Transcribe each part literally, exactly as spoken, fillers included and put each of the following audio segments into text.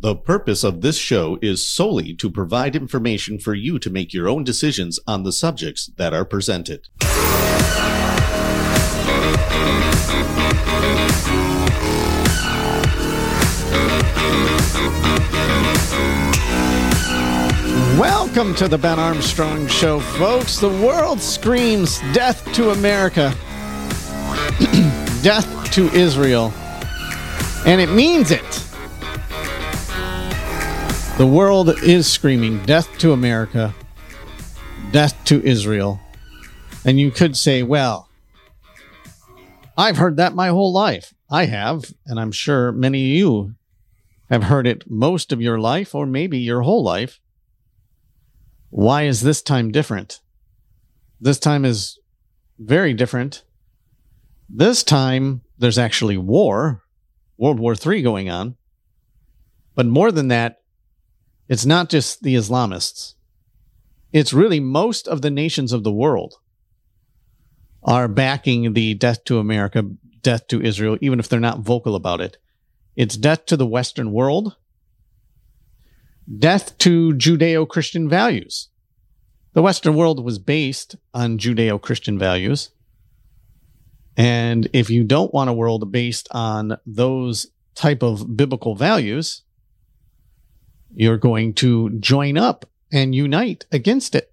The purpose of this show is solely to provide information for you to make your own decisions on the subjects that are presented. Welcome to the Ben Armstrong Show, folks. The world screams death to America, death to Israel, and it means it. The world is screaming death to America, death to Israel. And you could say, well, I've heard that my whole life. I have, and I'm sure many of you have heard it most of your life or maybe your whole life. Why is this time different? This time is very different. This time, there's actually war, World War Three going on. But more than that, it's not just the Islamists. It's really most of the nations of the world are backing the death to America, death to Israel, even if they're not vocal about it. It's death to the Western world. Death to Judeo-Christian values. The Western world was based on Judeo-Christian values. And if you don't want a world based on those type of biblical values, you're going to join up and unite against it.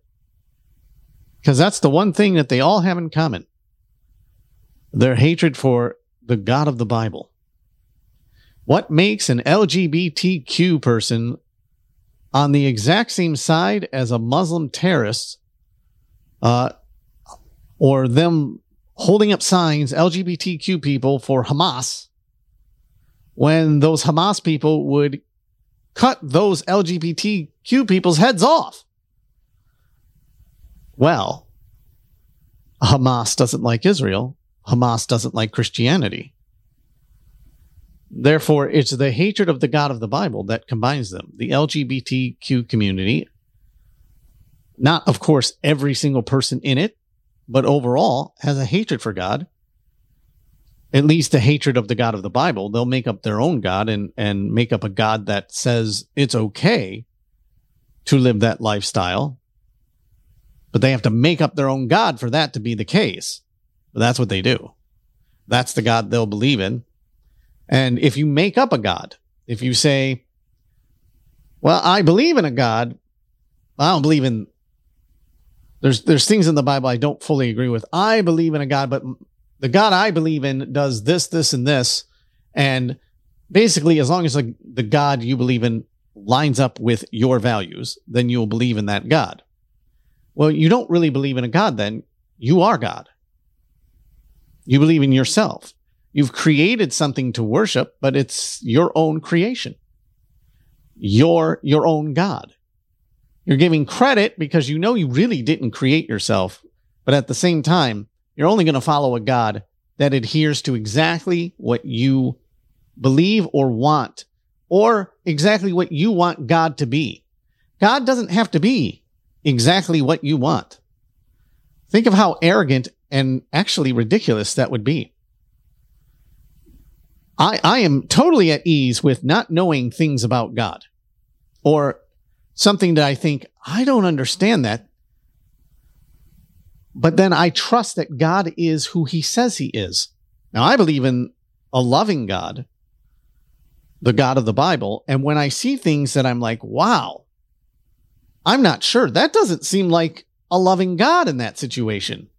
Because that's the one thing that they all have in common. Their hatred for the God of the Bible. What makes an L G B T Q person on the exact same side as a Muslim terrorist, uh, or them holding up signs, L G B T Q people for Hamas, when those Hamas people would cut those L G B T Q people's heads off? Well, Hamas doesn't like Israel. Hamas doesn't like Christianity. Therefore, it's the hatred of the God of the Bible that combines them. The L G B T Q community, not, of course, every single person in it, but overall has a hatred for God, at least a hatred of the God of the Bible. They'll make up their own God and, and make up a God that says it's okay to live that lifestyle, but they have to make up their own God for that to be the case. But that's what they do. That's the God they'll believe in. And if you make up a God, if you say, well, I believe in a God, I don't believe in, there's there's things in the Bible I don't fully agree with. I believe in a God, but the God I believe in does this, this, and this. And basically, as long as the, the God you believe in lines up with your values, then you'll believe in that God. Well, you don't really believe in a God then. You are God. You believe in yourself. You've created something to worship, but it's your own creation. You're your own God. You're giving credit because you know you really didn't create yourself, but at the same time, you're only going to follow a God that adheres to exactly what you believe or want, or exactly what you want God to be. God doesn't have to be exactly what you want. Think of how arrogant and actually ridiculous that would be. I, I am totally at ease with not knowing things about God or something that I think, I don't understand that. But then I trust that God is who he says he is. Now, I believe in a loving God, the God of the Bible. And when I see things that I'm like, wow, I'm not sure. That doesn't seem like a loving God in that situation.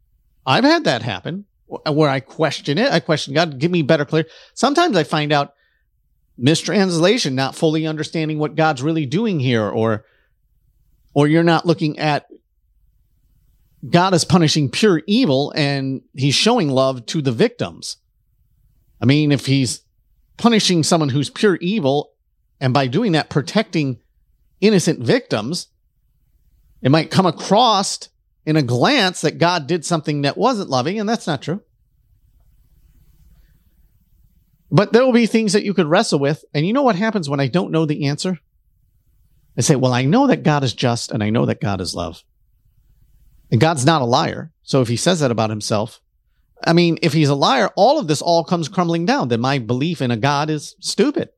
I've had that happen. Where I question it, I question God, give me better clarity. Sometimes I find out mistranslation, not fully understanding what God's really doing here, or or you're not looking at God is punishing pure evil and he's showing love to the victims. I mean, if he's punishing someone who's pure evil and by doing that protecting innocent victims, it might come across in a glance that God did something that wasn't loving, and that's not true. But there will be things that you could wrestle with, and you know what happens when I don't know the answer? I say, well, I know that God is just, and I know that God is love. And God's not a liar, so if he says that about himself, I mean, if he's a liar, all of this all comes crumbling down, then my belief in a God is stupid.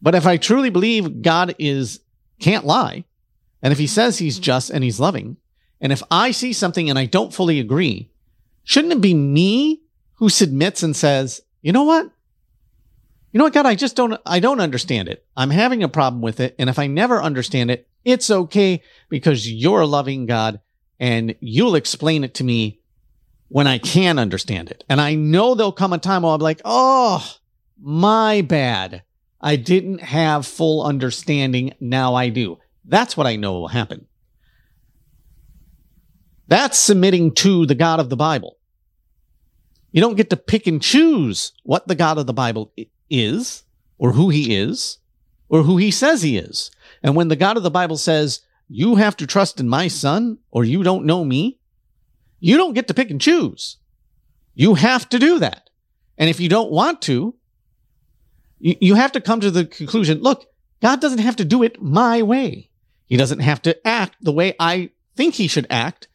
But if I truly believe God is can't lie, and if he says he's just and he's loving, and if I see something and I don't fully agree, shouldn't it be me who submits and says, you know what? You know what, God, I just don't, I don't understand it. I'm having a problem with it. And if I never understand it, it's okay because you're a loving God and you'll explain it to me when I can understand it. And I know there'll come a time where I'll be like, oh, my bad. I didn't have full understanding. Now I do. That's what I know will happen. That's submitting to the God of the Bible. You don't get to pick and choose what the God of the Bible is or who he is or who he says he is. And when the God of the Bible says, you have to trust in my son or you don't know me, you don't get to pick and choose. You have to do that. And if you don't want to, you have to come to the conclusion, look, God doesn't have to do it my way. He doesn't have to act the way I think he should act.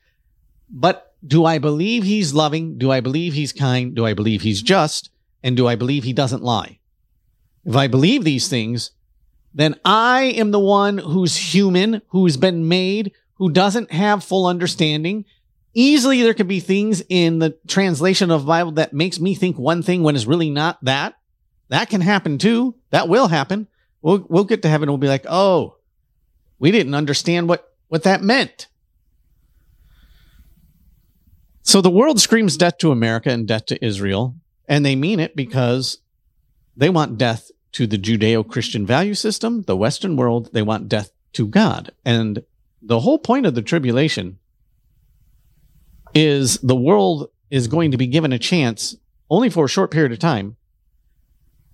But do I believe he's loving? Do I believe he's kind? Do I believe he's just? And do I believe he doesn't lie? If I believe these things, then I am the one who's human, who's been made, who doesn't have full understanding. Easily there could be things in the translation of the Bible that makes me think one thing when it's really not that. That can happen too. That will happen. We'll, we'll get to heaven. We'll be like, oh, we didn't understand what, what that meant. So the world screams death to America and death to Israel. And they mean it because they want death to the Judeo-Christian value system, the Western world. They want death to God. And the whole point of the tribulation is the world is going to be given a chance, only for a short period of time,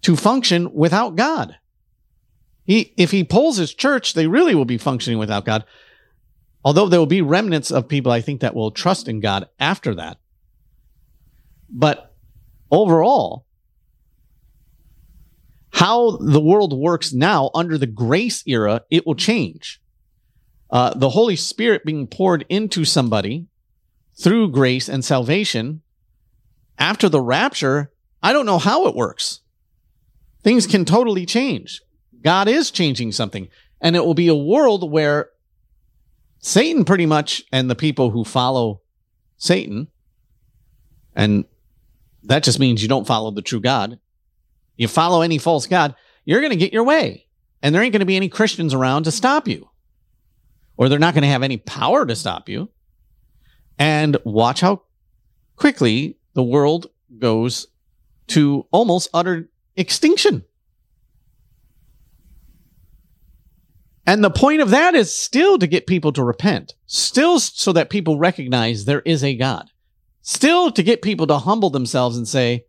to function without God. He, if he pulls his church, they really will be functioning without God. Although there will be remnants of people, I think, that will trust in God after that. But overall, how the world works now under the grace era, it will change. Uh, the Holy Spirit being poured into somebody through grace and salvation after the rapture, I don't know how it works. Things can totally change. God is changing something. And it will be a world where Satan pretty much and the people who follow Satan, and that just means you don't follow the true God. You follow any false God, you're going to get your way. And there ain't going to be any Christians around to stop you. Or they're not going to have any power to stop you. And watch how quickly the world goes to almost utter extinction. And the point of that is still to get people to repent, still so that people recognize there is a God, still to get people to humble themselves and say,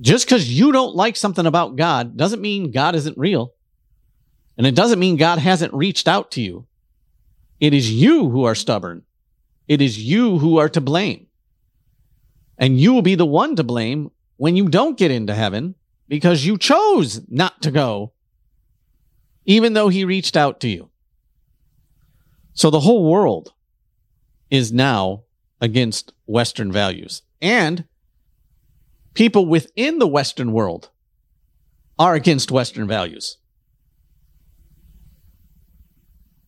just because you don't like something about God doesn't mean God isn't real. And it doesn't mean God hasn't reached out to you. It is you who are stubborn. It is you who are to blame. And you will be the one to blame when you don't get into heaven, because you chose not to go, even though he reached out to you. So the whole world is now against Western values. And people within the Western world are against Western values.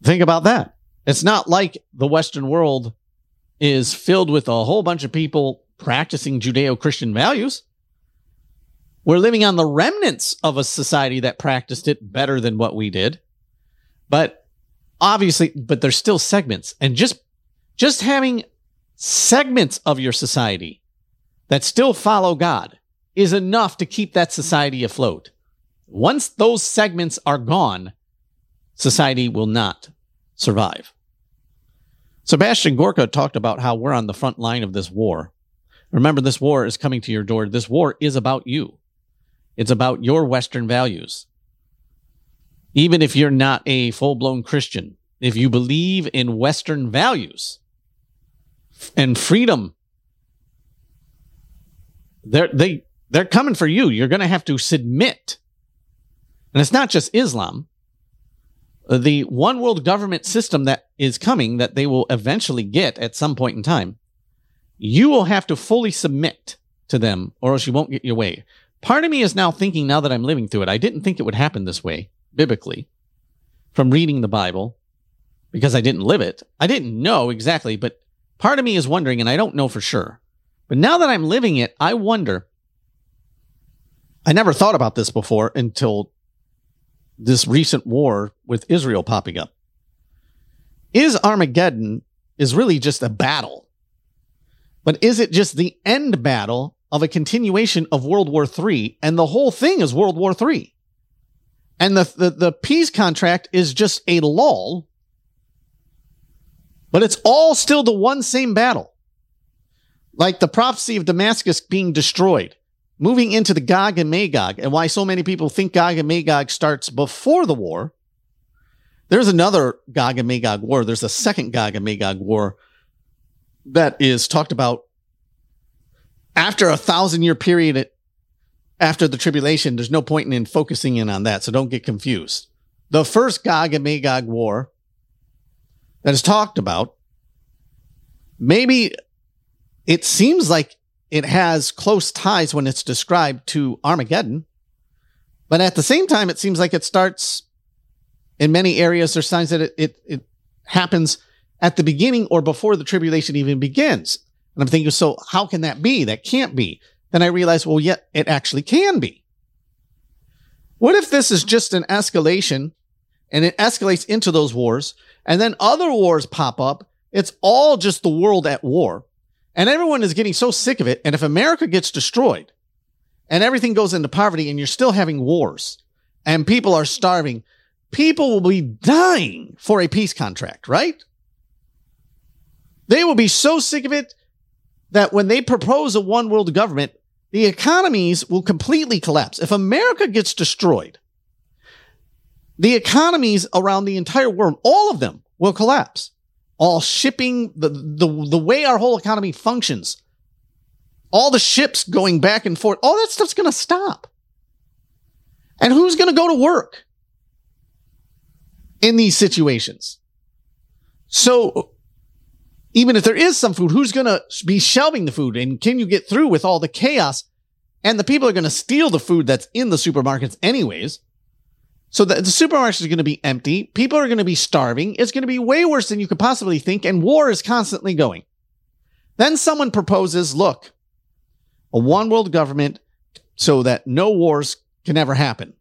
Think about that. It's not like the Western world is filled with a whole bunch of people practicing Judeo-Christian values. We're living on the remnants of a society that practiced it better than what we did. But obviously, but there's still segments. And just, just having segments of your society that still follow God is enough to keep that society afloat. Once those segments are gone, society will not survive. Sebastian Gorka talked about how we're on the front line of this war. Remember, this war is coming to your door. This war is about you. It's about your Western values. Even if you're not a full-blown Christian, if you believe in Western values and freedom, they're, they, they're coming for you. You're going to have to submit. And it's not just Islam. The one world government system that is coming, that they will eventually get at some point in time, you will have to fully submit to them or else you won't get your way. Part of me is now thinking, now that I'm living through it, I didn't think it would happen this way, biblically, from reading the Bible, because I didn't live it. I didn't know exactly, but part of me is wondering, and I don't know for sure. But now that I'm living it, I wonder. I never thought about this before until this recent war with Israel popping up. Is Armageddon is really just a battle? But is it just the end battle of a continuation of World War Three? And the whole thing is World War Three. And the, the, the peace contract is just a lull. But it's all still the one same battle. Like the prophecy of Damascus being destroyed, moving into the Gog and Magog, and why so many people think Gog and Magog starts before the war. There's another Gog and Magog war. There's a second Gog and Magog war that is talked about after a thousand year period at, after the tribulation. There's no point in focusing in on that, so don't get confused. The first Gog and Magog war that is talked about, maybe it seems like it has close ties when it's described to Armageddon, but at the same time, it seems like it starts in many areas. There's signs that it, it, it happens at the beginning or before the tribulation even begins. And I'm thinking, so how can that be? That can't be. Then I realized, well, yet it actually can be. What if this is just an escalation and it escalates into those wars, and then other wars pop up? It's all just the world at war, and everyone is getting so sick of it. And if America gets destroyed and everything goes into poverty and you're still having wars and people are starving, people will be dying for a peace contract, right? They will be so sick of it that when they propose a one world government, the economies will completely collapse. If America gets destroyed, the economies around the entire world, all of them, will collapse. All shipping, the, the, the way our whole economy functions, all the ships going back and forth, all that stuff's going to stop. And who's going to go to work in these situations? So even if there is some food, who's going to be shelving the food? And can you get through with all the chaos? And the people are going to steal the food that's in the supermarkets anyways. So the, the supermarket is going to be empty. People are going to be starving. It's going to be way worse than you could possibly think. And war is constantly going. Then someone proposes, look, a one world government so that no wars can ever happen.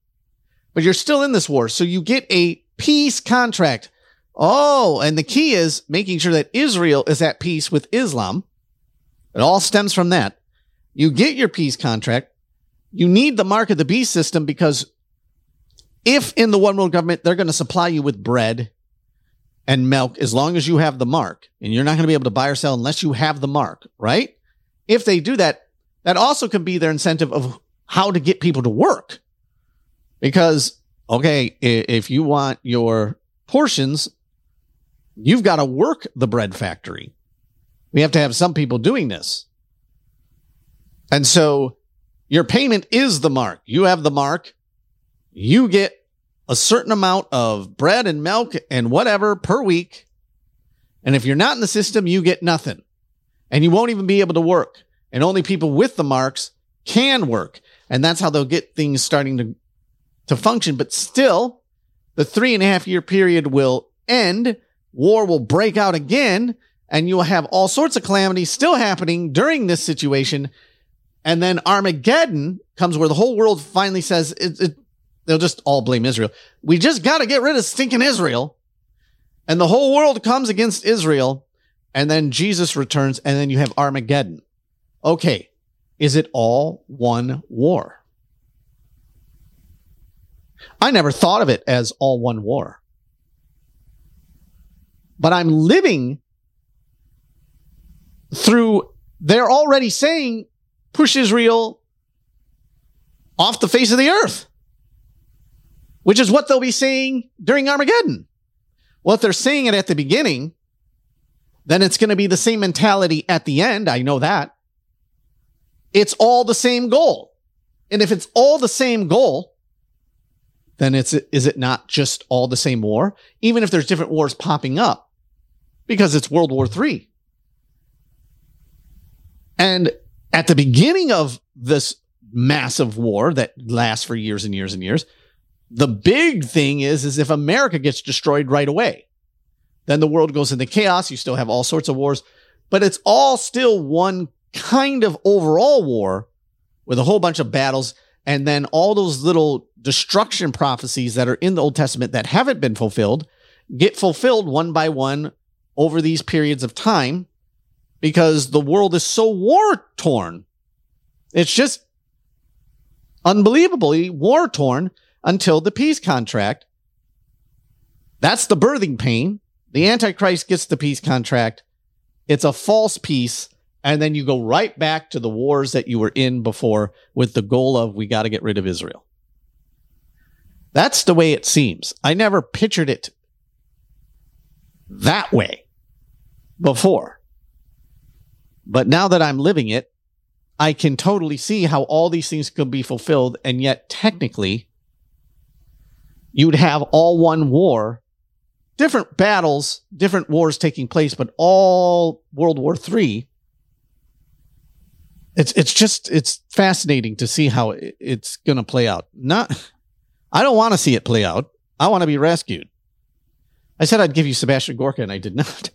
But you're still in this war. So you get a peace contract. Oh, and the key is making sure that Israel is at peace with Islam. It all stems from that. You get your peace contract. You need the mark of the beast system, because if in the one world government, they're going to supply you with bread and milk as long as you have the mark, and you're not going to be able to buy or sell unless you have the mark, right? If they do that, that also can be their incentive of how to get people to work. Because, okay, if you want your portions, you've got to work the bread factory. We have to have some people doing this. And so your payment is the mark. You have the mark. You get a certain amount of bread and milk and whatever per week. And if you're not in the system, you get nothing. And you won't even be able to work. And only people with the marks can work. And that's how they'll get things starting to, to function. But still, the three and a half year period will end. War will break out again. And you will have all sorts of calamities still happening during this situation. And then Armageddon comes, where the whole world finally says it, it they'll just all blame Israel. We just got to get rid of stinking Israel. And the whole world comes against Israel. And then Jesus returns. And then you have Armageddon. Okay. Is it all one war? I never thought of it as all one war. But I'm living through, they're already saying, push Israel off the face of the earth, which is what they'll be saying during Armageddon. Well, if they're saying it at the beginning, then it's going to be the same mentality at the end. I know that. It's all the same goal. And if it's all the same goal, then it's, is it not just all the same war? Even if there's different wars popping up, because it's World War Three. And at the beginning of this massive war that lasts for years and years and years. The big thing is, is if America gets destroyed right away, then the world goes into chaos. You still have all sorts of wars, but it's all still one kind of overall war with a whole bunch of battles. And then all those little destruction prophecies that are in the Old Testament that haven't been fulfilled get fulfilled one by one over these periods of time because the world is so war torn. It's just unbelievably war torn. Until the peace contract, that's the birthing pain. The Antichrist gets the peace contract. It's a false peace. And then you go right back to the wars that you were in before with the goal of, we got to get rid of Israel. That's the way it seems. I never pictured it that way before. But now that I'm living it, I can totally see how all these things could be fulfilled. And yet technically, you'd have all one war, different battles, different wars taking place, but all World War Three. It's it's just it's fascinating to see how it's going to play out. Not, I don't want to see it play out. I want to be rescued. I said I'd give you Sebastian Gorka, and I did not.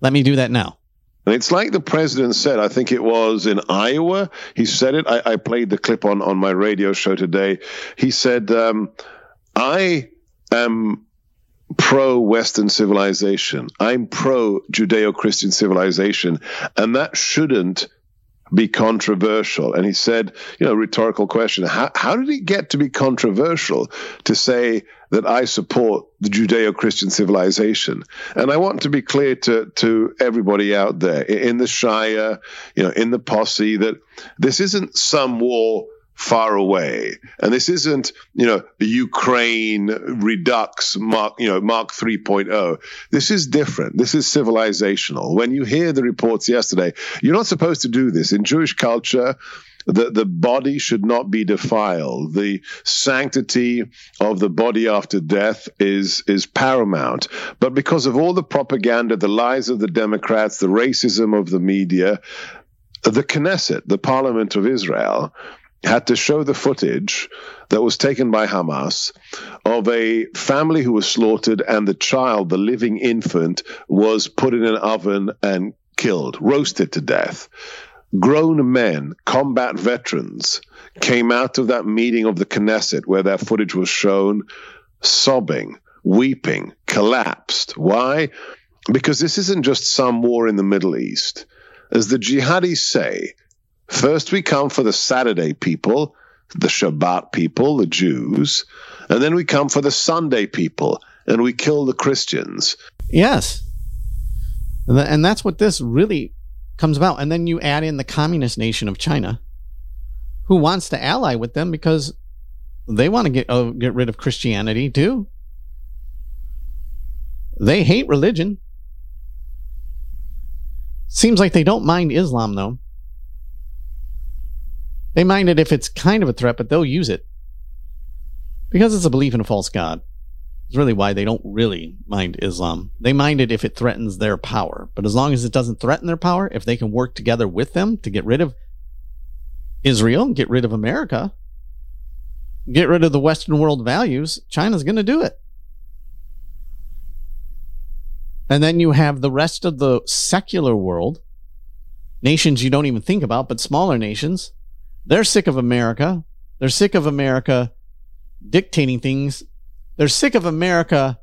Let me do that now. And it's like the president said, I think it was in Iowa. He said it. I, I played the clip on, on my radio show today. He said, um, I am pro-Western civilization. I'm pro-Judeo-Christian civilization. And that shouldn't be controversial. And he said, you know, rhetorical question, how, how did it get to be controversial to say that I support the Judeo-Christian civilization? And I want to be clear to, to everybody out there in the Shire, you know, in the posse, that this isn't some war far away. And this isn't, you know, the Ukraine redux, mark, you know, Mark three point oh. This is different. This is civilizational. When you hear the reports yesterday, you're not supposed to do this. In Jewish culture, the, the body should not be defiled. The sanctity of the body after death is, is paramount. But because of all the propaganda, the lies of the Democrats, the racism of the media, the Knesset, the Parliament of Israel, had to show the footage that was taken by Hamas of a family who was slaughtered, and the child, the living infant, was put in an oven and killed, roasted to death. Grown men, combat veterans, came out of that meeting of the Knesset where that footage was shown, sobbing, weeping, collapsed. Why? Because this isn't just some war in the Middle East. As the jihadis say, first we come for the Saturday people, the Shabbat people, the Jews, and then we come for the Sunday people, and we kill the Christians. Yes. And that's what this really comes about. And then you add in the communist nation of China, who wants to ally with them because they want to get uh, get rid of Christianity too. They hate religion. Seems like they don't mind Islam, though. They mind it if it's kind of a threat, but they'll use it because it's a belief in a false god. It's really why they don't really mind Islam. They mind it if it threatens their power, but as long as it doesn't threaten their power, if they can work together with them to get rid of Israel and get rid of America, get rid of the Western world values, China's going to do it. And then you have the rest of the secular world, nations you don't even think about, but smaller nations. They're sick of America. They're sick of America dictating things. They're sick of America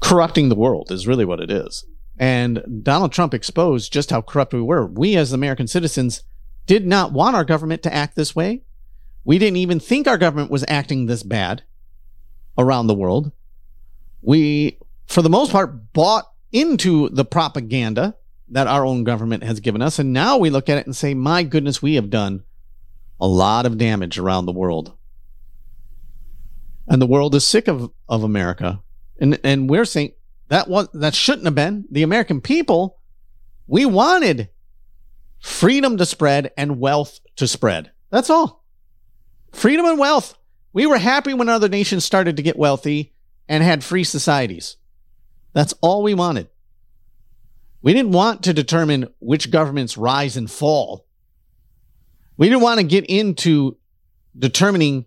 corrupting the world is really what it is. And Donald Trump exposed just how corrupt we were. We as American citizens did not want our government to act this way. We didn't even think our government was acting this bad around the world. We, for the most part, bought into the propaganda that our own government has given us. And now we look at it and say, my goodness, we have done a lot of damage around the world. And the world is sick of, of America. And and we're saying that was, that shouldn't have been. The American people, we wanted freedom to spread and wealth to spread. That's all. Freedom and wealth. We were happy when other nations started to get wealthy and had free societies. That's all we wanted. We didn't want to determine which governments rise and fall. We didn't want to get into determining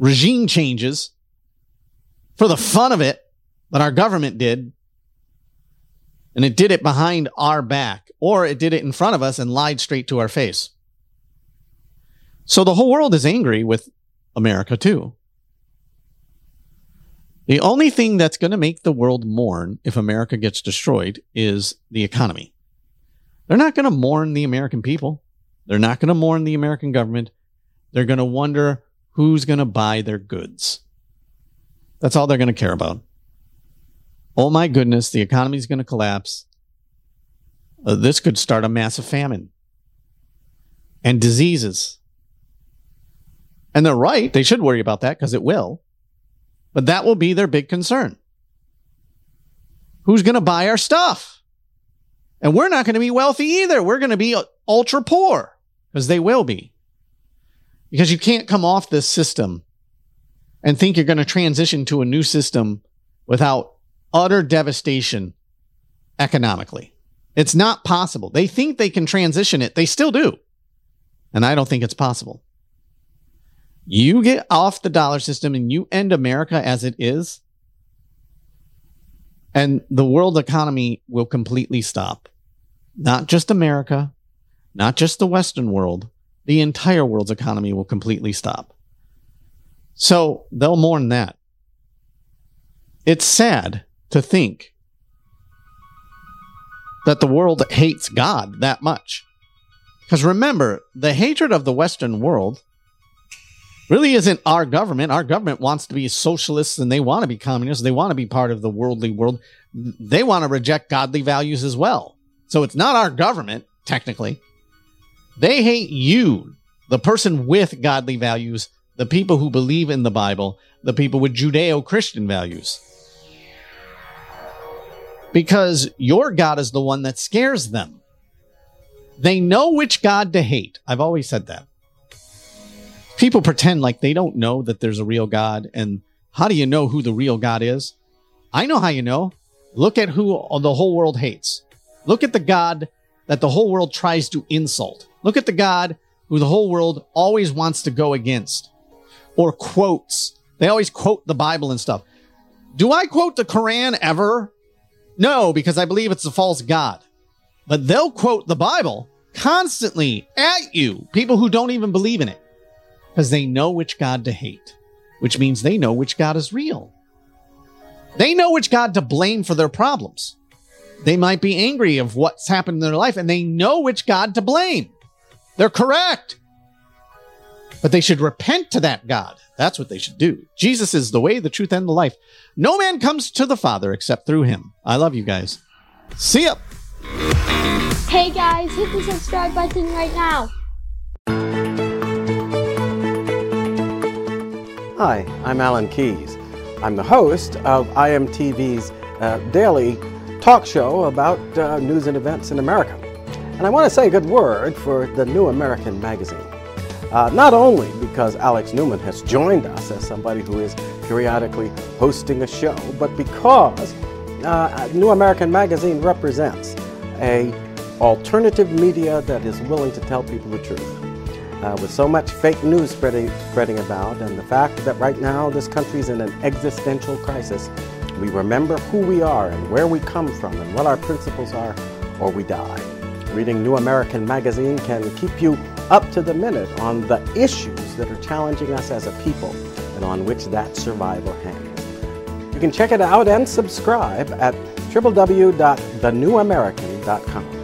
regime changes for the fun of it, but our government did. And it did it behind our back, or it did it in front of us and lied straight to our face. So the whole world is angry with America, too. The only thing that's going to make the world mourn if America gets destroyed is the economy. They're not going to mourn the American people. They're not going to mourn the American government. They're going to wonder who's going to buy their goods. That's all they're going to care about. Oh my goodness, the economy is going to collapse. Uh, this could start a massive famine and diseases. And they're right. They should worry about that because it will. But that will be their big concern. Who's going to buy our stuff? And we're not going to be wealthy either. We're going to be ultra poor, because they will be. Because you can't come off this system and think you're going to transition to a new system without utter devastation economically. It's not possible. They think they can transition it. They still do. And I don't think it's possible. You get off the dollar system and you end America as it is, and the world economy will completely stop. Not just America, not just the Western world, the entire world's economy will completely stop. So they'll mourn that. It's sad to think that the world hates God that much. Because remember, the hatred of the Western world really isn't our government. Our government wants to be socialists and they want to be communists. They want to be part of the worldly world. They want to reject godly values as well. So it's not our government, technically. They hate you, the person with godly values, the people who believe in the Bible, the people with Judeo-Christian values. Because your God is the one that scares them. They know which God to hate. I've always said that. People pretend like they don't know that there's a real God. And how do you know who the real God is? I know how you know. Look at who the whole world hates. Look at the God that the whole world tries to insult. Look at the God who the whole world always wants to go against or quotes. They always quote the Bible and stuff. Do I quote the Quran ever? No, because I believe it's a false God. But they'll quote the Bible constantly at you, people who don't even believe in it. Because they know which God to hate, which means they know which God is real. They know which God to blame for their problems. They might be angry of what's happened in their life, and they know which God to blame. They're correct. But they should repent to that God. That's what they should do. Jesus is the way, the truth, and the life. No man comes to the Father except through him. I love you guys. See ya. Hey guys, hit the subscribe button right now. Hi, I'm Alan Keyes. I'm the host of I M T V's uh, daily talk show about uh, news and events in America. And I want to say a good word for the New American Magazine. Uh, not only because Alex Newman has joined us as somebody who is periodically hosting a show, but because uh, New American Magazine represents an alternative media that is willing to tell people the truth. Uh, with so much fake news spreading, spreading about, and the fact that right now this country's in an existential crisis, we remember who we are and where we come from and what our principles are, or we die. Reading New American Magazine can keep you up to the minute on the issues that are challenging us as a people and on which that survival hangs. You can check it out and subscribe at w w w dot the new american dot com.